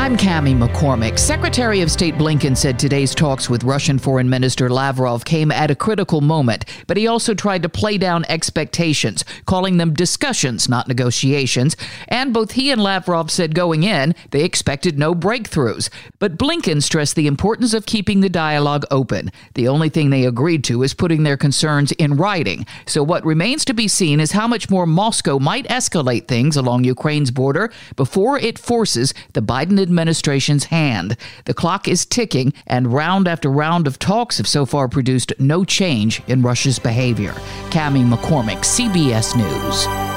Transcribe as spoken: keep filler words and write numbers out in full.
I'm Cammie McCormick. Secretary of State Blinken said today's talks with Russian Foreign Minister Lavrov came at a critical moment, but he also tried to play down expectations, calling them discussions, not negotiations. And both he and Lavrov said going in, they expected no breakthroughs. But Blinken stressed the importance of keeping the dialogue open. The only thing they agreed to is putting their concerns in writing. So what remains to be seen is how much more Moscow might escalate things along Ukraine's border before it forces the Biden administration administration's hand. The clock is ticking, and round after round of talks have so far produced no change in Russia's behavior. Cammie McCormick, C B S News.